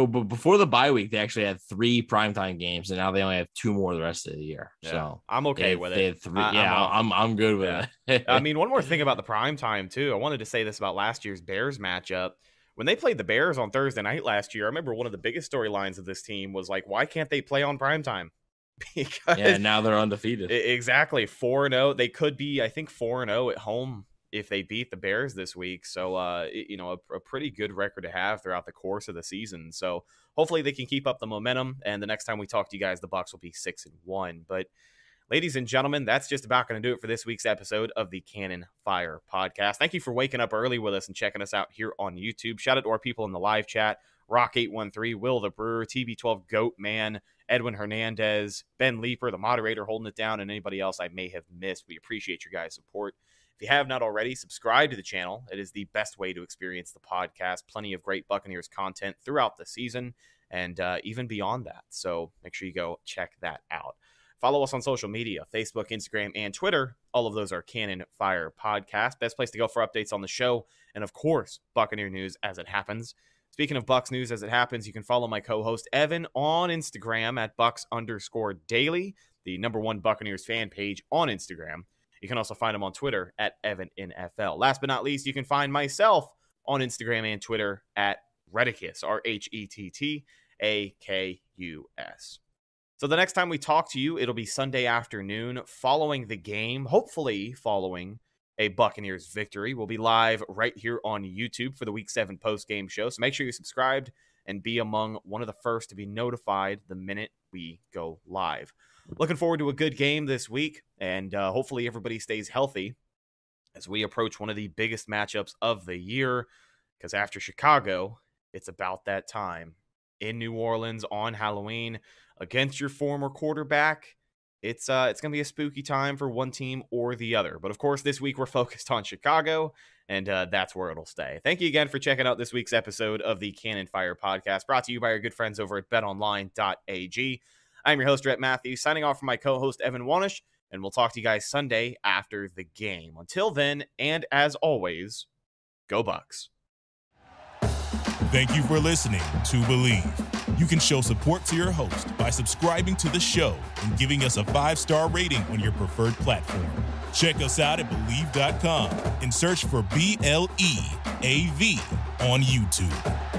but before the bye week, they actually had 3 primetime games, and now they only have 2 more the rest of the year. Yeah. So I'm okay with it. They had 3. I'm good with it. I mean, one more thing about the primetime, too. I wanted to say this about last year's Bears matchup. When they played the Bears on Thursday night last year, I remember one of the biggest storylines of this team was, like, why can't they play on primetime? Because now they're undefeated. Exactly. 4-0. They could be, I think, 4-0 at home if they beat the Bears this week. So, you know, a pretty good record to have throughout the course of the season. So hopefully they can keep up the momentum. And the next time we talk to you guys, the Bucs will be 6-1. But, ladies and gentlemen, that's just about going to do it for this week's episode of the Cannon Fire Podcast. Thank you for waking up early with us and checking us out here on YouTube. Shout out to our people in the live chat. Rock813, Will the Brewer, TB12 Goat Man, Edwin Hernandez, Ben Leeper, the moderator holding it down, and anybody else I may have missed. We appreciate your guys' support. If you have not already, subscribe to the channel. It is the best way to experience the podcast. Plenty of great Buccaneers content throughout the season and even beyond that. So make sure you go check that out. Follow us on social media, Facebook, Instagram, and Twitter. All of those are Cannon Fire Podcast. Best place to go for updates on the show. And, of course, Buccaneer news as it happens. Speaking of Bucs news as it happens, you can follow my co-host Evan on Instagram at Bucs_daily, the #1 Buccaneers fan page on Instagram. You can also find him on Twitter at EvanNFL. Last but not least, you can find myself on Instagram and Twitter at Rhetticus, RhetTakus. So the next time we talk to you, it'll be Sunday afternoon following the game, hopefully following a Buccaneers victory. We'll be live right here on YouTube for the Week 7 post-game show. So make sure you're subscribed and be among one of the first to be notified the minute we go live. Looking forward to a good game this week, and hopefully everybody stays healthy as we approach one of the biggest matchups of the year, because after Chicago, it's about that time. In New Orleans on Halloween against your former quarterback, it's going to be a spooky time for one team or the other. But, of course, this week we're focused on Chicago, and that's where it'll stay. Thank you again for checking out this week's episode of the Cannon Fire Podcast, brought to you by our good friends over at betonline.ag. I'm your host, Rhett Matthews, signing off from my co-host, Evan Wanish, and we'll talk to you guys Sunday after the game. Until then, and as always, go Bucs. Thank you for listening to Believe. You can show support to your host by subscribing to the show and giving us a 5-star rating on your preferred platform. Check us out at Believe.com and search for BLEAV on YouTube.